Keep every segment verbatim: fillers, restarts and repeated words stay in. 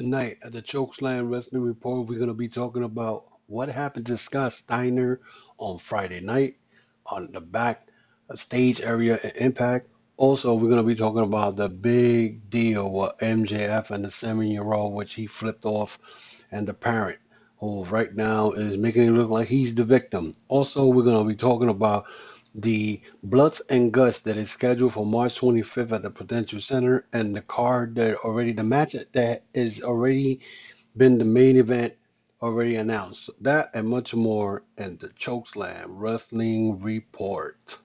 Tonight at the Chokeslam Wrestling Report, we're going to be talking about what happened to Scott Steiner on Friday night on the back stage area at Impact. Also, we're going to be talking about the big deal with M J F and the seven-year-old, which he flipped off, and the parent, who right now is making it look like he's the victim. Also, we're going to be talking about the Blood and Guts that is scheduled for March twenty-fifth at the Potential Center, and the card that already, the match that is already been the main event already announced. So that and much more in the Chokeslam Wrestling Report.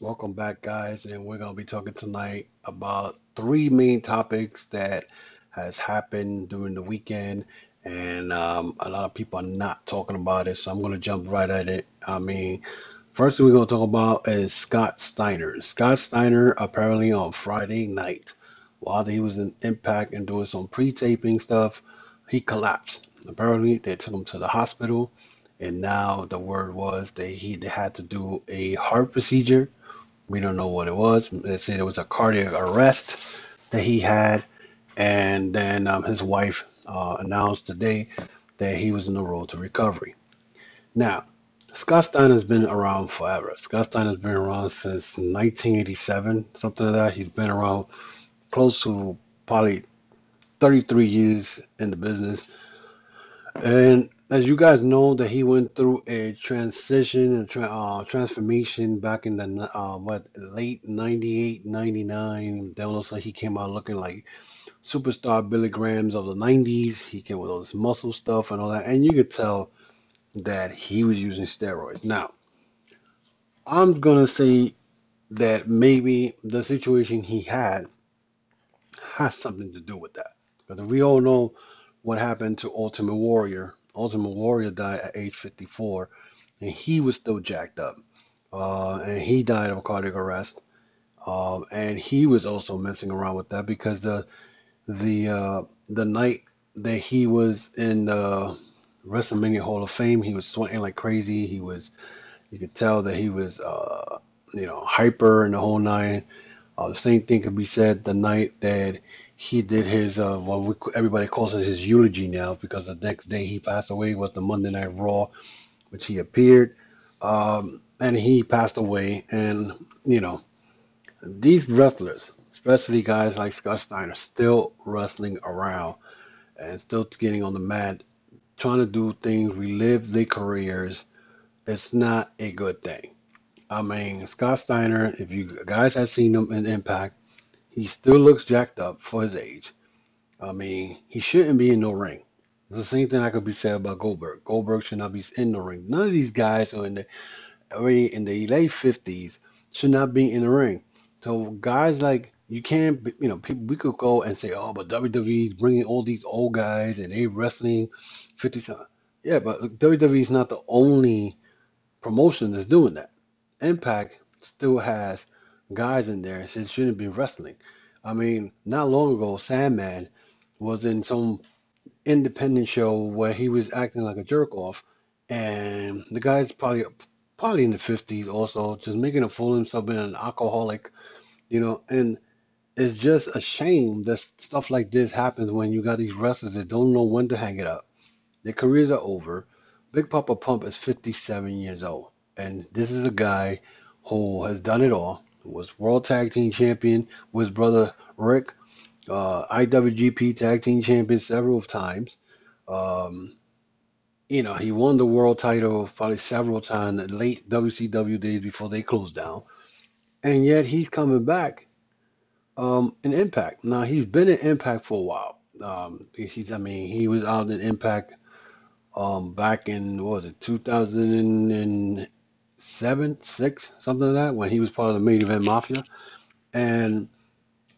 Welcome back, guys, and we're going to be talking tonight about three main topics that has happened during the weekend, and um, a lot of people are not talking about it, so I'm going to jump right at it. I mean, first thing we're going to talk about is Scott Steiner. Scott Steiner apparently on Friday night, while he was in Impact and doing some pre-taping stuff, he collapsed. Apparently, they took him to the hospital, and now the word was that he had to do a heart procedure. We don't know what it was. They said it was a cardiac arrest that he had. And then um, his wife uh, announced today that he was on the road to recovery. Now, Scott Steiner's been around forever. Scott Steiner's been around since nineteen eighty-seven, something like that. He's been around close to probably thirty-three years in the business. And as you guys know, that he went through a transition and tra uh, transformation back in the uh, what late ninety-eight, ninety-nine. Then also he came out looking like superstar Billy Grahams of the nineties. He came with all this muscle stuff and all that, and you could tell that he was using steroids. Now, I'm gonna say that maybe the situation he had has something to do with that, because we all know what happened to Ultimate Warrior. Ultimate Warrior died at age fifty-four, and he was still jacked up, uh, and he died of cardiac arrest, um, and he was also messing around with that, because the the uh, the night that he was in the WrestleMania Hall of Fame, he was sweating like crazy. He was, you could tell that he was, uh, you know, hyper and the whole nine. Uh, the same thing could be said the night that he did his, uh, what we, everybody calls it his eulogy now, because the next day he passed away was the Monday Night Raw, which he appeared, um, and he passed away. And, you know, these wrestlers, especially guys like Scott Steiner, still wrestling around and still getting on the mat, trying to do things, relive their careers. It's not a good thing. I mean, Scott Steiner, if you guys have seen him in Impact, he still looks jacked up for his age. I mean, he shouldn't be in no ring. It's the same thing I could be said about Goldberg. Goldberg should not be in the ring. None of these guys who are in the, already in the late fifties should not be in the ring. So guys like, you can't, you know, people, we could go and say, oh, but W W E is bringing all these old guys and they wrestling fifty-something. Yeah, but W W E is not the only promotion that's doing that. Impact still has guys in there that shouldn't be wrestling. I mean, not long ago, Sandman was in some independent show where he was acting like a jerk off, and the guy's probably probably in the fifties also, just making a fool of himself, being an alcoholic, you know. And it's just a shame that stuff like this happens when you got these wrestlers that don't know when to hang it up. Their careers are over. Big Poppa Pump is fifty-seven years old, and this is a guy who has done it all. Was World Tag Team Champion with his brother Rick, uh, I W G P Tag Team Champion several times. Um, you know, he won the world title probably several times in the late W C W days before they closed down. And yet he's coming back um, in Impact. Now, he's been in Impact for a while. Um, he's, I mean, he was out in Impact um, back in, what was it, two thousand eight? Seven, six, something like that, when he was part of the main event mafia. And,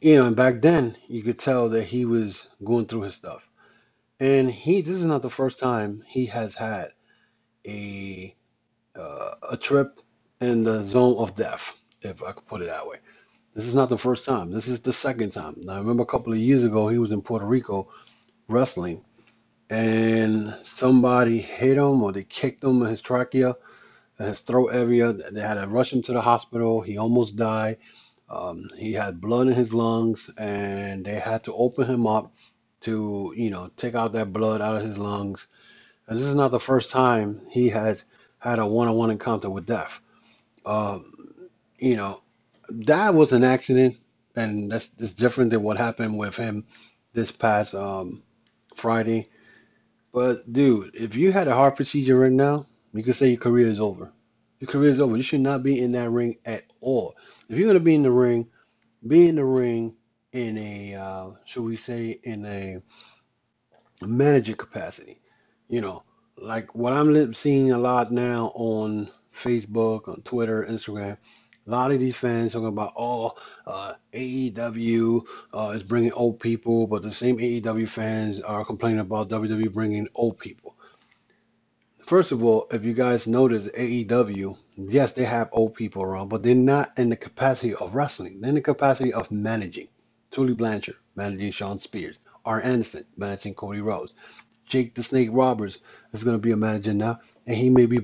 you know, and back then you could tell that he was going through his stuff. And he, this is not the first time he has had a uh, a trip in the zone of death, if I could put it that way. This is not the first time. This is the second time. Now, I remember a couple of years ago, he was in Puerto Rico wrestling, and somebody hit him or they kicked him in his trachea, in his throat area. They had to rush him to the hospital. He almost died. Um, he had blood in his lungs, and they had to open him up to, you know, take out that blood out of his lungs. And this is not the first time he has had a one-on-one encounter with death. Um, you know, that was an accident, and that's, that's different than what happened with him this past um, Friday. But, dude, if you had a heart procedure right now, you could say your career is over. Your career is over. You should not be in that ring at all. If you're going to be in the ring, be in the ring in a, uh, should we say, in a manager capacity. You know, like what I'm seeing a lot now on Facebook, on Twitter, Instagram. A lot of these fans talking about, oh, uh, A E W uh, is bringing old people, but the same A E W fans are complaining about W W E bringing old people. First of all, if you guys notice, A E W, yes, they have old people around, but they're not in the capacity of wrestling. They're in the capacity of managing. Tully Blanchard managing Shawn Spears. R. Anderson managing Cody Rhodes. Jake the Snake Roberts is going to be a manager now, and he may be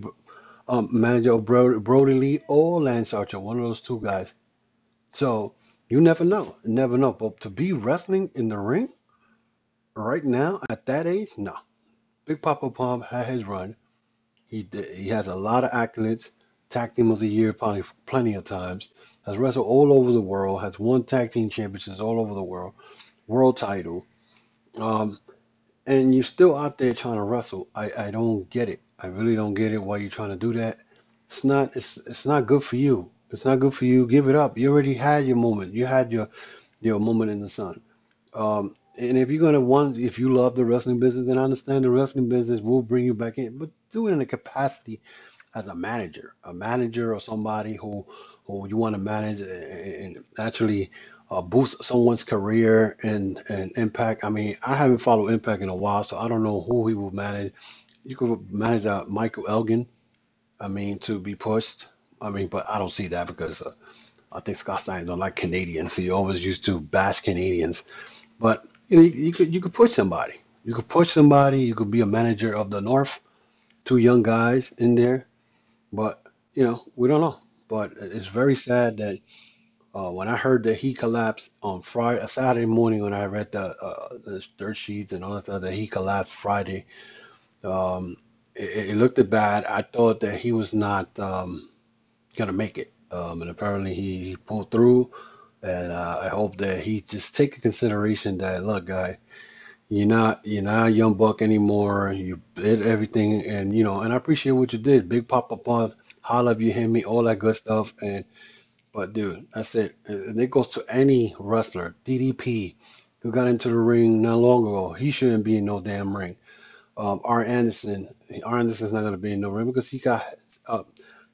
Um, manager of Bro Brody Lee or Lance Archer, one of those two guys. So you never know, you never know. But to be wrestling in the ring right now at that age, no. Big Poppa Pump had his run. He did, he has a lot of accolades. Tag team of the year, probably plenty of times. Has wrestled all over the world. Has won tag team championships all over the world. World title. Um, and you're still out there trying to wrestle. I I don't get it. I really don't get it why you're trying to do that. It's not it's it's not good for you. It's not good for you. Give it up. You already had your moment. You had your your moment in the sun. Um, and if you're gonna want, if you love the wrestling business, then I understand the wrestling business will bring you back in, but do it in a capacity as a manager, a manager or somebody who who you want to manage and actually uh, boost someone's career and and impact. I mean, I haven't followed Impact in a while, so I don't know who he will manage. You could manage uh, Michael Elgin, I mean, to be pushed. I mean, but I don't see that because uh, I think Scott Steiner don't like Canadians. He always used to bash Canadians. But you know, you, you could you could push somebody. You could push somebody. You could be a manager of the North. Two young guys in there. But, you know, we don't know. But it's very sad that uh, when I heard that he collapsed on Friday, Saturday morning when I read the, uh, the dirt sheets and all that stuff, that he collapsed Friday, Um, it, it looked bad. I thought that he was not um, gonna make it, um, and apparently he pulled through. And uh, I hope that he just take in consideration that, look, guy, you're not you're not a young buck anymore. You did everything, and you know, and I appreciate what you did. Big Poppa Pump, holla if you hear me, all that good stuff. And but dude, that's it. And it goes to any wrestler. D D P, who got into the ring not long ago, he shouldn't be in no damn ring. Um, R. Anderson, R. Anderson's not going to be in the ring because he got uh,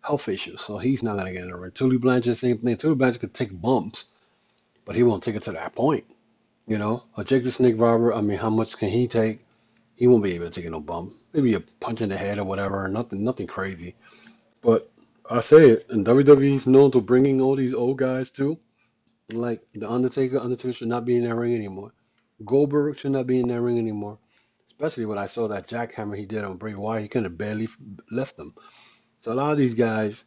health issues, so he's not going to get in the ring. Tully Blanchard, same thing. Tully Blanchard could take bumps, but he won't take it to that point, you know. Or Jake the Snake Roberts, I mean, how much can he take? He won't be able to take no bump. Maybe a punch in the head or whatever, nothing, nothing crazy. But I say it, and W W E's known to bringing all these old guys too. Like the Undertaker, Undertaker should not be in that ring anymore. Goldberg should not be in that ring anymore. Especially when I saw that jackhammer he did on Bray Wyatt, he could have barely left them. So a lot of these guys,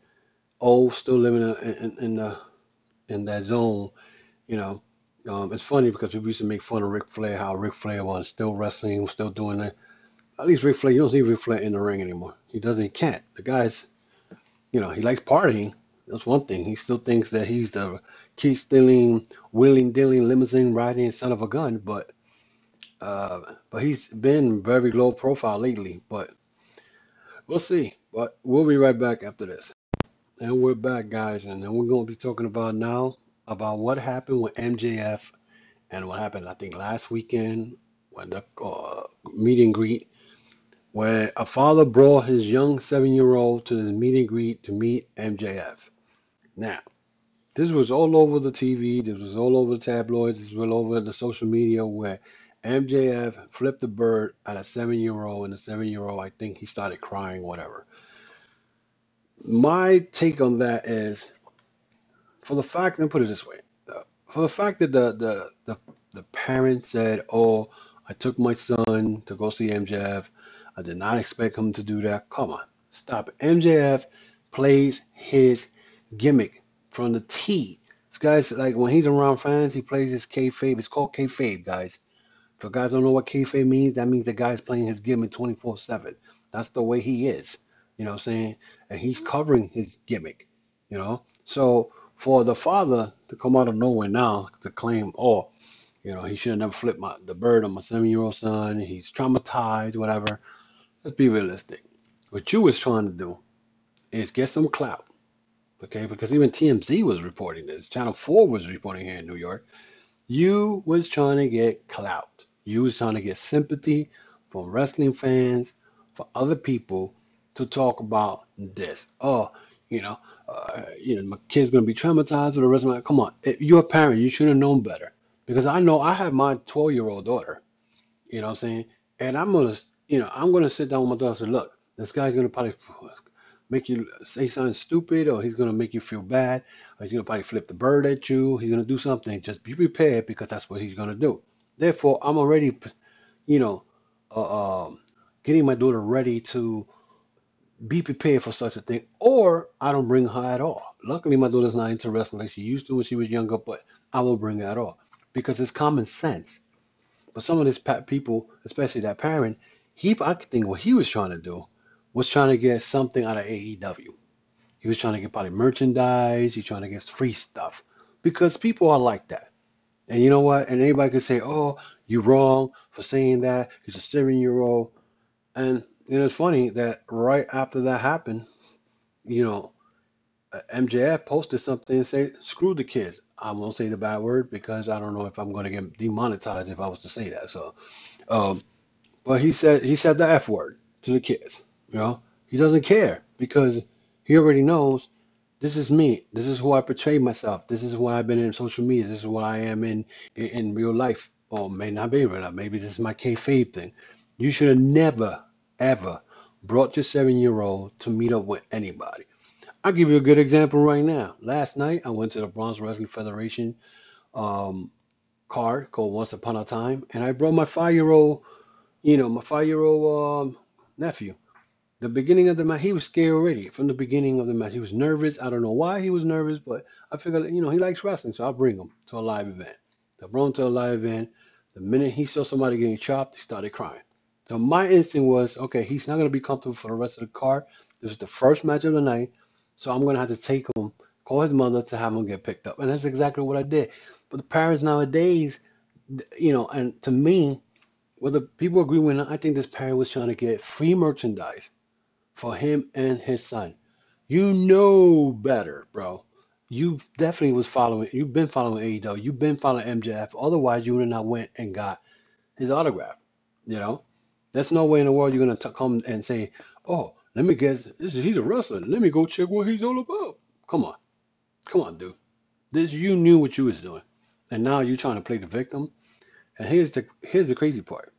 old, still living in in, in, the, in that zone. You know, um, it's funny because people used to make fun of Ric Flair, how Ric Flair was still wrestling, was still doing that. At least Ric Flair, you don't see Ric Flair in the ring anymore. He doesn't, he can't. The guy's, you know, he likes partying. That's one thing. He still thinks that he's the keep stealing, wheeling, dealing, limousine riding son of a gun, but. Uh, but he's been very low profile lately, but we'll see. But we'll be right back after this. And we're back, guys, and then we're going to be talking about now about what happened with M J F and what happened, I think, last weekend when the uh, meet and greet, where a father brought his young seven-year-old to the meet and greet to meet M J F. Now, this was all over the T V. This was all over the tabloids. This was all over the social media where M J F flipped the bird at a seven-year-old, and the seven-year-old, I think he started crying, whatever. my take on that is, for the fact, let me put it this way, for the fact that the the the, the parent said, "Oh, I took my son to go see M J F. I did not expect him to do that." Come on, stop it. M J F plays his gimmick from the T. This guy's like, when he's around fans, he plays his kayfabe. It's called kayfabe, guys. If guys don't know what kayfabe means, that means the guy's playing his gimmick twenty-four seven. That's the way he is. You know what I'm saying? And he's covering his gimmick, you know? So for the father to come out of nowhere now to claim, oh, you know, he should have never flipped my, the bird on my seven-year-old son. He's traumatized, whatever. Let's be realistic. What you was trying to do is get some clout. Okay, because even T M Z was reporting this. Channel four was reporting here in New York. You was trying to get clout. You was trying to get sympathy from wrestling fans, for other people to talk about this. Oh, you know, uh, you know, my kid's going to be traumatized for the rest of my life. Come on, if you're a parent, you should have known better. Because I know I have my twelve-year-old daughter, you know what I'm saying? And I'm going to, you know, I'm going to sit down with my daughter and say, look, this guy's going to probably make you say something stupid, or he's going to make you feel bad, or he's going to probably flip the bird at you. He's going to do something. Just be prepared, because that's what he's going to do. Therefore, I'm already, you know, uh, um, getting my daughter ready to be prepared for such a thing, or I don't bring her at all. Luckily, my daughter's not into wrestling like she used to when she was younger, but I won't bring her at all, because it's common sense. But some of these people, especially that parent, he, I think what he was trying to do was trying to get something out of A E W. He was trying to get probably merchandise. He's trying to get free stuff, because people are like that. And you know what? And anybody could say, oh, you're wrong for saying that. He's a seven-year-old. And you know, it's funny that right after that happened, you know, M J F posted something and said, screw the kids. I won't say the bad word, because I don't know if I'm going to get demonetized if I was to say that. So, um, but he said, he said the F word to the kids. You know, he doesn't care, because he already knows this is me. This is who I portray myself. This is what I've been in social media. This is what I am in, in, in real life, or may not be real life. Maybe this is my kayfabe thing. You should have never, ever brought your seven-year-old to meet up with anybody. I'll give you a good example right now. Last night, I went to the Bronx Wrestling Federation um, card called Once Upon a Time, and I brought my five-year-old, you know, my five-year-old um, nephew. The beginning of the match, he was scared already. From the beginning of the match, he was nervous. I don't know why he was nervous, but I figured, you know, he likes wrestling, so I'll bring him to a live event. I brought him to a live event. The minute he saw somebody getting chopped, he started crying. So my instinct was, okay, he's not going to be comfortable for the rest of the card. This is the first match of the night, so I'm going to have to take him, call his mother to have him get picked up. And that's exactly what I did. But the parents nowadays, you know, and to me, whether people agree with me or not, I think this parent was trying to get free merchandise for him and his son. You know better, bro. You definitely was following, you've been following A E W, you've been following M J F, otherwise you would have not went and got his autograph, you know? There's no way in the world you're going to come and say, oh, let me guess, this is, he's a wrestler, let me go check what he's all about. Come on, come on, dude. This, you knew what you was doing, and now you're trying to play the victim. And here's the, here's the crazy part.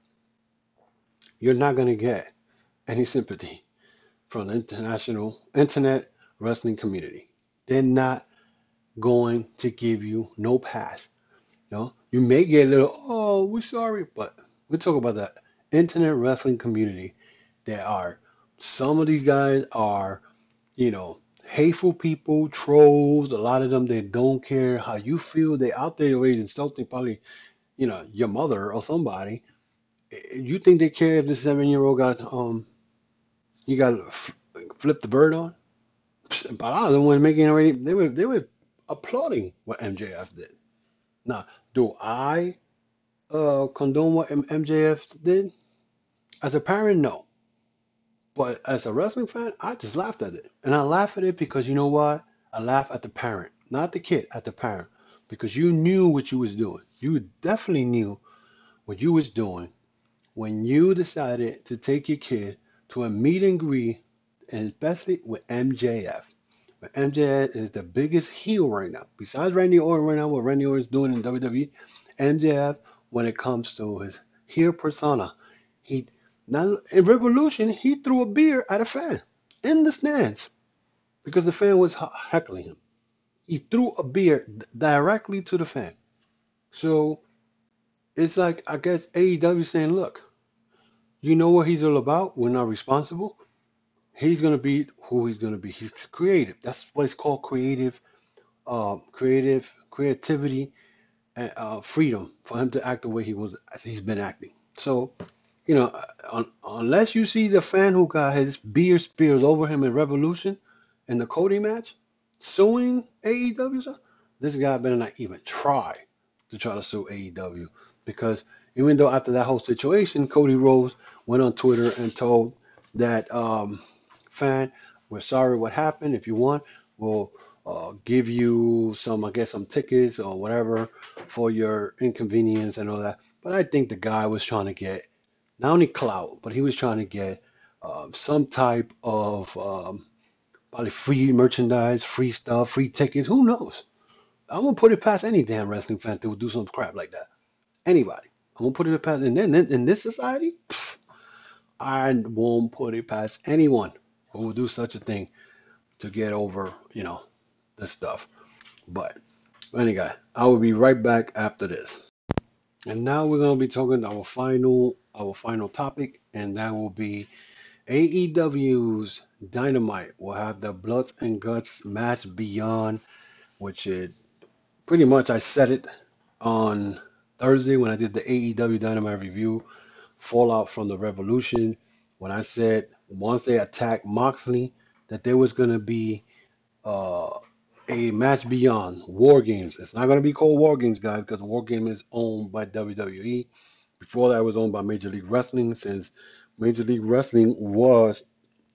You're not going to get any sympathy from the international internet wrestling community. They're not going to give you no pass. You know, you may get a little, oh, we're sorry, but we'll talk about that. Internet wrestling community, there are, some of these guys are, you know, hateful people, trolls. A lot of them, they don't care how you feel. They're out there already insulting probably, you know, your mother or somebody. You think they care if this seven-year-old got, um, you gotta flip the bird on. But a lot of them weren't making already. They were they were applauding what M J F did. Now, do I uh, condone what M J F did? As a parent, no. But as a wrestling fan, I just laughed at it, and I laugh at it because you know what? I laugh at the parent, not the kid, at the parent, because you knew what you was doing. You definitely knew what you was doing when you decided to take your kid to a meet and greet, and especially with M J F. But M J F is the biggest heel right now. Besides Randy Orton right now, what Randy Orton is doing in W W E, M J F, when it comes to his heel persona, he now in Revolution, he threw a beer at a fan in the stands. because the fan was heckling him. He threw a beer directly to the fan. So it's like, I guess A E W saying, look, you know what he's all about. We're not responsible. He's going to be who he's going to be. He's creative. That's what it's called, creative, uh, creative, creativity, and uh, freedom for him to act the way he was, he's been acting. So, you know, un unless you see the fan who got his beer spilled over him in Revolution in the Cody match suing A E W, sir, this guy better not even try to try to sue A E W, because even though after that whole situation, Cody Rhodes went on Twitter and told that um, fan, we're sorry what happened. If you want, we'll uh, give you some, I guess, some tickets or whatever for your inconvenience and all that. But I think the guy was trying to get not only clout, but he was trying to get um, some type of um, probably free merchandise, free stuff, free tickets. Who knows? I'm going to put it past any damn wrestling fan that will do some crap like that. Anybody. I'm going to put it past. And then in this society, pfft, I won't put it past anyone who will do such a thing to get over, you know, this stuff. But anyway, I will be right back after this. And now we're going to be talking our final, our final topic, and that will be A E W's Dynamite. We'll have the Blood and Guts match Beyond, which it pretty much I said it on Thursday when I did the A E W Dynamite review, Fallout from the Revolution, when I said once they attacked Moxley that there was going to be uh, a match beyond War Games. It's not going to be called War Games, guys, because War Game is owned by W W E. Before that, it was owned by Major League Wrestling, since Major League Wrestling was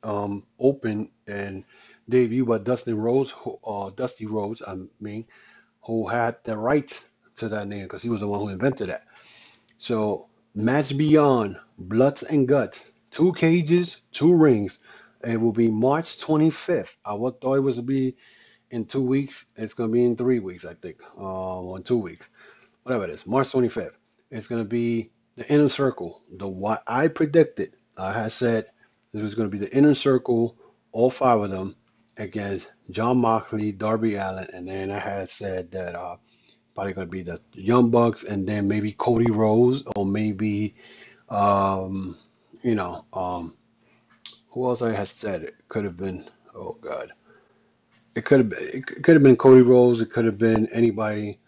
um, open and debuted by Dusty Rhodes, who, uh, Dusty Rhodes, I mean, who had the rights to that name because he was the one who invented that. So, Match Beyond, Bloods and Guts, two cages, two rings. It will be March twenty-fifth. I thought it was to be in two weeks. It's going to be in three weeks, I think, uh, or in two weeks, whatever it is. March twenty-fifth. It's going to be the Inner Circle. The what I predicted, I had said it was going to be the Inner Circle, all five of them, against Jon Moxley, Darby Allin, and then I had said that uh, probably going to be the Young Bucks, and then maybe Cody Rhodes, or maybe, um, you know, um, who else I had said it could have been. Oh God, it could have been. It could have been Cody Rhodes. It could have been anybody,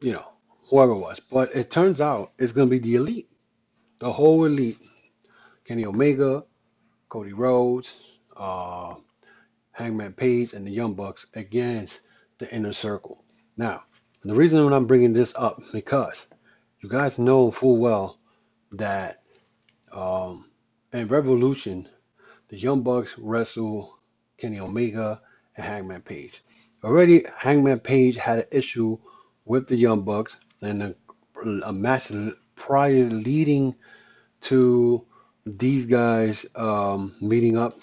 you know, whoever it was. But it turns out it's going to be the Elite, the whole Elite: Kenny Omega, Cody Rhodes, uh. Hangman Page, and the Young Bucks against the Inner Circle. Now, the reason when I'm bringing this up, because you guys know full well that um, in Revolution, the Young Bucks wrestle Kenny Omega and Hangman Page. Already, Hangman Page had an issue with the Young Bucks and a, a match prior leading to these guys um, meeting up.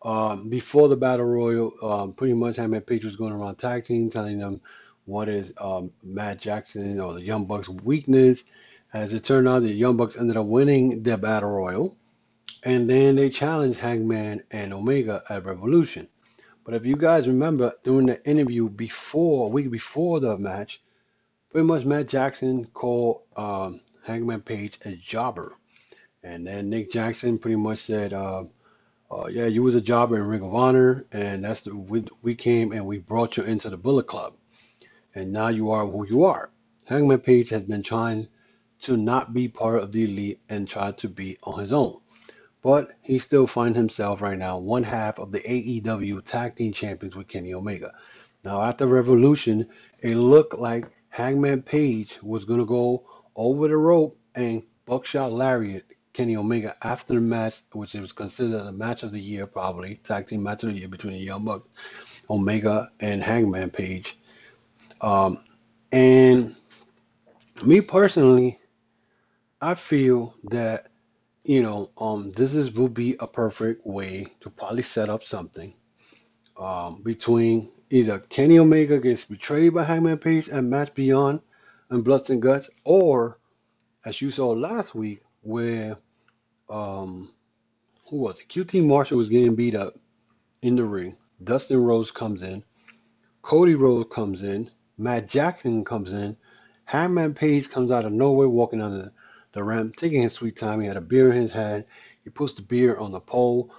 Um, before the Battle Royal, um, pretty much Hangman Page was going around tag team, telling them what is um, Matt Jackson or the Young Bucks' weakness. As it turned out, the Young Bucks ended up winning the Battle Royal, and then they challenged Hangman and Omega at Revolution. But if you guys remember, during the interview before, a week before the match, pretty much Matt Jackson called um, Hangman Page a jobber, and then Nick Jackson pretty much said, Uh, Uh, yeah, you was a jobber in Ring of Honor, and that's the we, we came and we brought you into the Bullet Club, and now you are who you are. Hangman Page has been trying to not be part of the Elite and try to be on his own, but he still finds himself right now one half of the A E W Tag Team Champions with Kenny Omega. Now after Revolution, it looked like Hangman Page was gonna go over the rope and buckshot lariat Kenny Omega after the match, which was considered a match of the year, probably tag team match of the year between the Young Bucks, Omega, and Hangman Page. Um, and me personally, I feel that, you know, um, this is will be a perfect way to probably set up something um, between either Kenny Omega gets betrayed by Hangman Page and Match Beyond and Bloods and Guts, or as you saw last week, where Um, who was it? Q T Marshall was getting beat up in the ring Dusty Rhodes comes in, Cody Rhodes comes in, Matt Jackson comes in, Hangman Page comes out of nowhere walking down the, the ramp, taking his sweet time. He had a beer in his hand. He puts the beer on the pole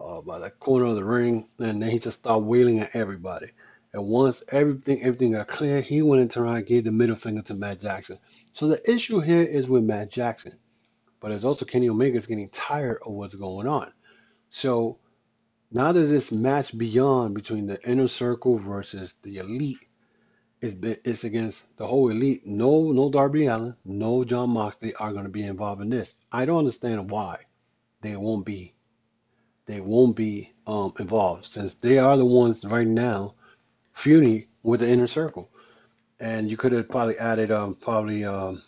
uh, by the corner of the ring, and then he just started wailing at everybody. And once everything everything got clear, he went and turned around and gave the middle finger to Matt Jackson. So the issue here is with Matt Jackson. But it's also Kenny Omega's getting tired of what's going on. So now that this match beyond between the Inner Circle versus the Elite is it's against the whole Elite, no no Darby Allin, no Jon Moxley are going to be involved in this. I don't understand why they won't be they won't be um, involved, since they are the ones right now feuding with the Inner Circle. And you could have probably added um probably um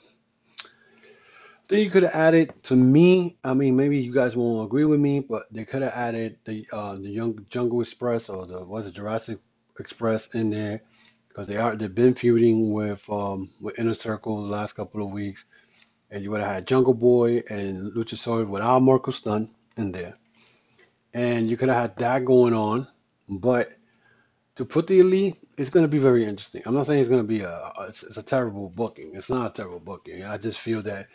Then you could have added, to me, I mean, maybe you guys won't agree with me, but they could have added the uh, the Young Jungle Express or the what's it Jurassic Express in there, because they are they've been feuding with um with Inner Circle the last couple of weeks, and you would have had Jungle Boy and Luchasaurus without Marco Stunt in there, and you could have had that going on. But to put the Elite, it's going to be very interesting. I'm not saying it's going to be a it's, it's a terrible booking. It's not a terrible booking. I just feel that.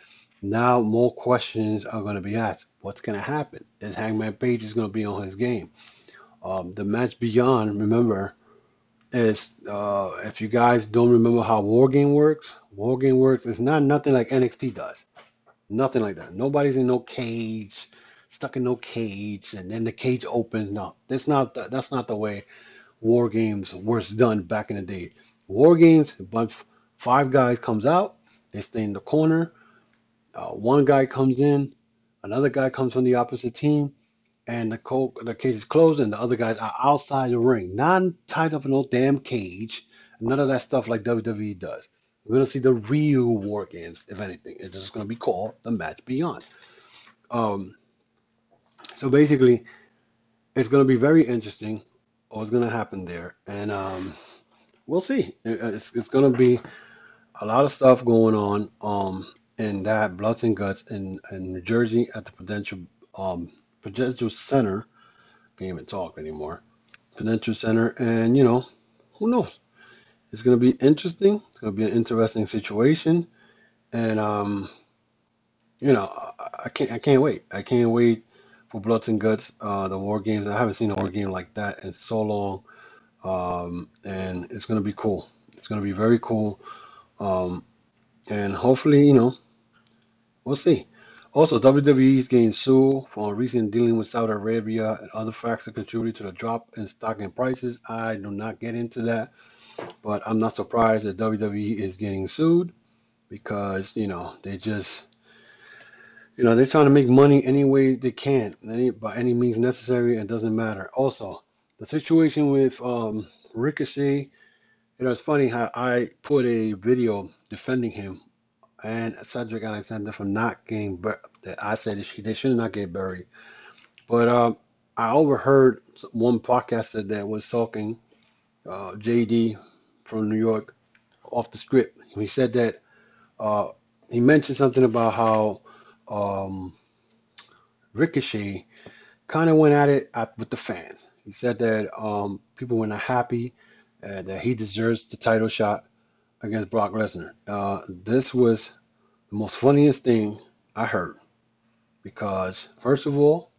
Now more questions are going to be asked. What's going to happen? Is Hangman Page is going to be on his game? Um, the match beyond, remember, is uh, if you guys don't remember how War Game works, War Game works is not nothing like N X T does. Nothing like that. Nobody's in no cage, stuck in no cage, and then the cage opens. No, that's not the, that's not the way War Games was done back in the day. War Games, a bunch of five guys comes out, they stay in the corner. Uh, one guy comes in, another guy comes from the opposite team, and the, co the cage is closed, and the other guys are outside the ring, not tied up in no damn cage. None of that stuff like W W E does. We're going to see the real War Games, if anything. It's just going to be called the Match Beyond. Um, so basically, it's going to be very interesting what's going to happen there, and um, we'll see. It's, it's going to be a lot of stuff going on. Um, And that Blood and Guts in, in New Jersey at the Potential um, Potential Center. Can't even talk anymore. Potential Center, and you know, who knows? It's gonna be interesting. It's gonna be an interesting situation, and um, you know, I, I can't I can't wait. I can't wait for Blood and Guts, uh, the War Games. I haven't seen a War Game like that in so long, um, and it's gonna be cool. It's gonna be very cool, um, and hopefully, you know. We'll see. Also, W W E is getting sued for recent dealing with Saudi Arabia and other factors that contributed to the drop in stock and prices. I do not get into that, but I'm not surprised that W W E is getting sued because, you know, they just, you know, they're trying to make money any way they can, any, by any means necessary. It doesn't matter. Also, the situation with um, Ricochet, you know, it's funny how I put a video defending him and Cedric Alexander for not getting buried. I said they should not get buried. But um, I overheard one podcaster that was talking, uh, J D from New York, off the script. He said that uh, he mentioned something about how um, Ricochet kind of went at it at, with the fans. He said that um, people were not happy, uh, that he deserves the title shot against Brock Lesnar. Uh, this was the most funniest thing I heard, because first of all,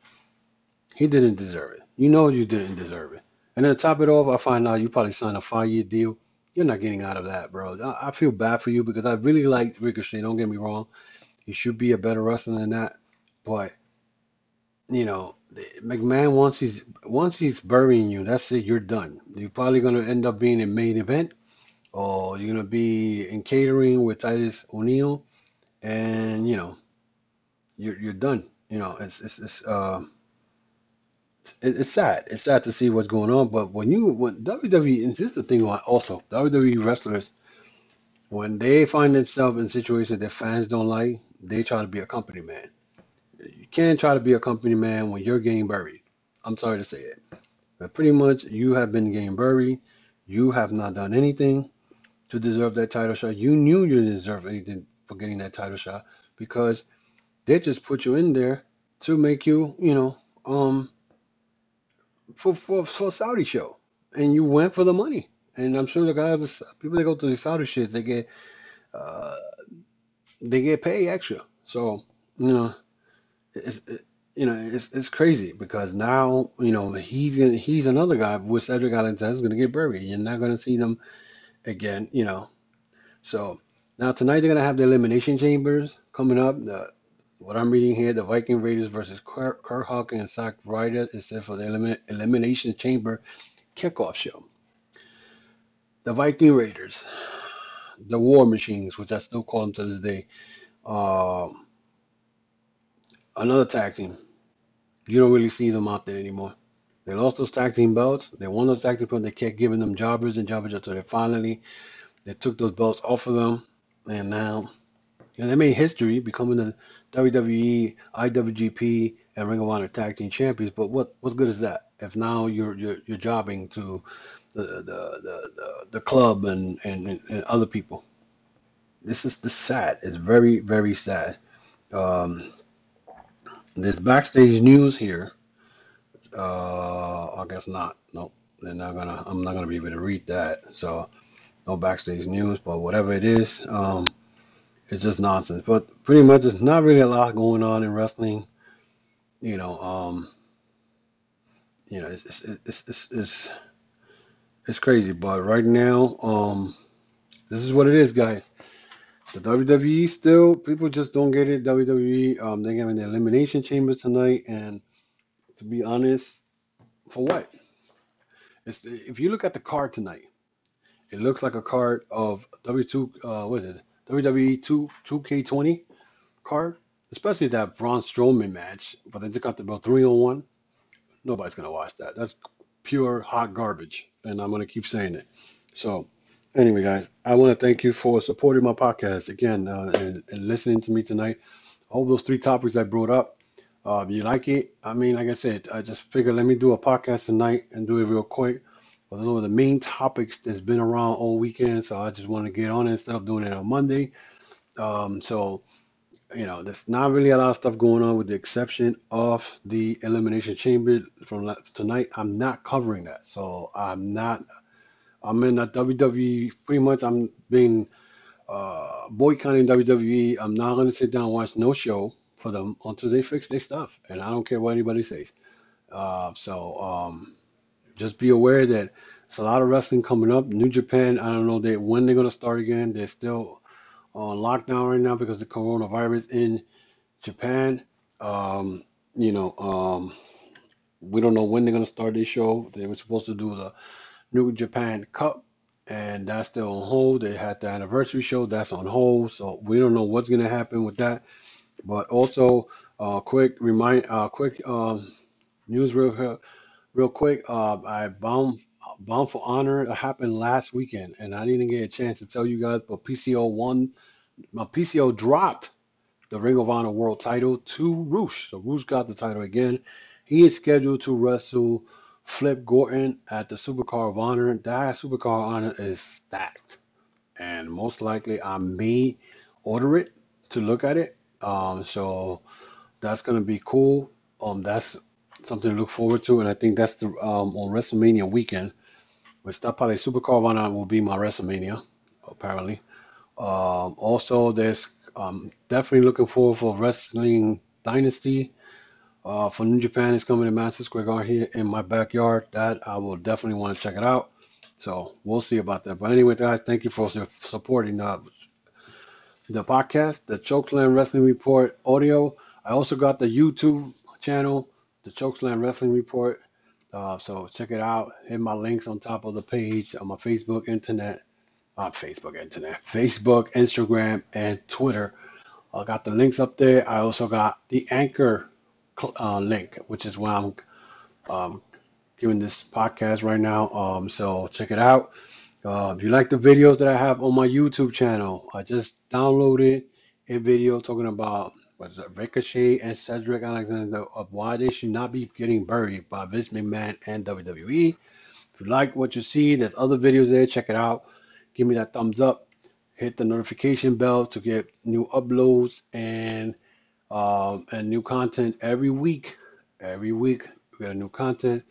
he didn't deserve it. You know you didn't deserve it. And then to top it off, I find out you probably signed a five-year deal. You're not getting out of that, bro. I, I feel bad for you because I really like Ricochet. Don't get me wrong. He should be a better wrestler than that. But, you know, McMahon, once he's, once he's burying you, that's it. You're done. You're probably going to end up being a main event. Oh, you're going to be in catering with Titus O'Neil, and, you know, you're, you're done. You know, it's it's it's, uh, it's it's sad. It's sad to see what's going on. But when you, when W W E, and this is the thing also, W W E wrestlers, when they find themselves in situations that fans don't like, they try to be a company man. You can't try to be a company man when you're getting buried. I'm sorry to say it. But pretty much you have been getting buried. You have not done anything to deserve that title shot. You knew you didn't deserve anything for getting that title shot because they just put you in there to make you, you know, um, for, for, for a Saudi show, and you went for the money. And I'm sure the guys, people that go to the Saudi shit, they get uh, they get paid extra. So you know, it's it, you know it's it's crazy because now you know he's gonna, he's another guy with Cedric Alexander is going to get buried. You're not going to see them again, you know. So now tonight they're going to have the elimination chambers coming up. The, what I'm reading here, the Viking Raiders versus Kurt Hawkins and Zack Ryder is set for the elimin elimination chamber kickoff show. The Viking Raiders, the War Machines, which I still call them to this day. Um, another tag team. You don't really see them out there anymore. They lost those tag team belts. They won those tag team belts. They kept giving them jobbers and jobbers until they finally they took those belts off of them. And now and they made history becoming the W W E, I W G P, and Ring of Honor tag team champions. But what what good is that if now you're you're, you're jobbing to The, the the the club and, and and other people? This is the sad. It's very very sad. Um, there's backstage news here. Uh, I guess not. Nope. They're not gonna. I'm not gonna be able to read that. So no backstage news. But whatever it is, um, it's just nonsense. But pretty much, it's not really a lot going on in wrestling. You know. Um. You know. It's it's it's it's. it's It's crazy, but right now, um, this is what it is, guys. The W W E still, people just don't get it. W W E, um, they're having the elimination chambers tonight, and to be honest, for what? It's, if you look at the card tonight, it looks like a card of W two, uh, what is it? W W E two K twenty card, especially that Braun Strowman match, but they took out the belt three oh one. Nobody's gonna watch that. That's pure hot garbage, and I'm going to keep saying it. So anyway, guys, I want to thank you for supporting my podcast again uh, and, and listening to me tonight. All those three topics I brought up, uh, you like it? I mean, like I said, I just figured let me do a podcast tonight and do it real quick. Well, those are the main topics that's been around all weekend, so I just want to get on it instead of doing it on Monday. Um, so, you know, there's not really a lot of stuff going on with the exception of the elimination chamber from tonight. I'm not covering that. So I'm not, I'm in a W W E pretty much. I'm being uh, boycotting W W E. I'm not going to sit down and watch no show for them until they fix their stuff. And I don't care what anybody says. Uh, so um, just be aware that it's a lot of wrestling coming up. New Japan, I don't know they, when they're going to start again. They're still on lockdown right now because of coronavirus in Japan. Um, you know, um, we don't know when they're gonna start this show. They were supposed to do the New Japan Cup, and that's still on hold. They had the anniversary show, that's on hold. So we don't know what's gonna happen with that. But also, uh, quick remind, uh, quick um, news real, real quick. Uh, I bound. Bound for Honor it happened last weekend, and I didn't get a chance to tell you guys, but P C O won. My P C O dropped the Ring of Honor World Title to Rush, so Rush got the title again. He is scheduled to wrestle Flip Gordon at the Supercard of Honor. That Supercard of Honor is stacked, and most likely I may order it to look at it. Um, so that's gonna be cool. Um, that's something to look forward to, and I think that's the um on WrestleMania weekend. With that, probably Supercard of Honor will be my WrestleMania, apparently. Um, also, there's um definitely looking forward for Wrestling Dynasty. Uh, for New Japan is coming to Madison Square Garden here in my backyard. That I will definitely want to check it out. So we'll see about that. But anyway, guys, thank you for supporting uh, the podcast, the Chokeslam Wrestling Report audio. I also got the YouTube channel, the Chokeslam Wrestling Report. Uh, so check it out. Hit my links on top of the page on my Facebook, internet, not Facebook, internet, Facebook, Instagram, and Twitter. I got the links up there. I also got the Anchor uh, link, which is where I'm um, giving this podcast right now. Um, so check it out. Uh, if you like the videos that I have on my YouTube channel, I just downloaded a video talking about But Ricochet and Cedric Alexander of why they should not be getting buried by Vince McMahon and W W E. If you like what you see, there's other videos there. Check it out. Give me that thumbs up. Hit the notification bell to get new uploads and um, and new content every week. Every week we got new content.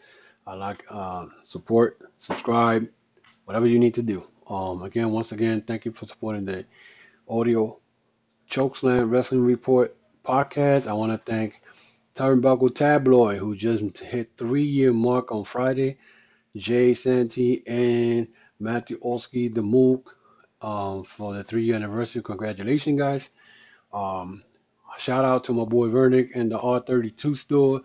I like, um, support, subscribe, whatever you need to do. Um, again, once again, thank you for supporting the audio Chokeslam Wrestling Report podcast. I want to thank Turnbuckle Tabloid, who just hit three-year mark on Friday, Jay Santee and Matthew Olski, the Mook, um, for the three-year anniversary. Congratulations, guys. Um, shout out to my boy Vernick and the R thirty-two store,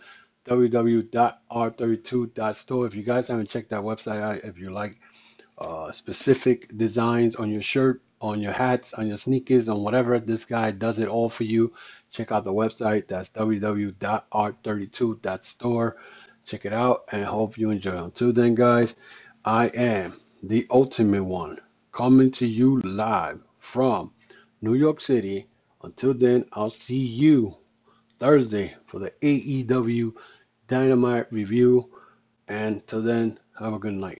w w w dot r thirty-two dot store. If you guys haven't checked that website out, if you like uh, specific designs on your shirt, on your hats, on your sneakers, on whatever, this guy does it all for you. Check out the website. That's w w w dot r thirty-two dot store. Check it out, and hope you enjoy. Until then, guys, I am the Ultimate One, coming to you live from New York City. Until then, I'll see you Thursday for the A E W Dynamite review. And till then, have a good night.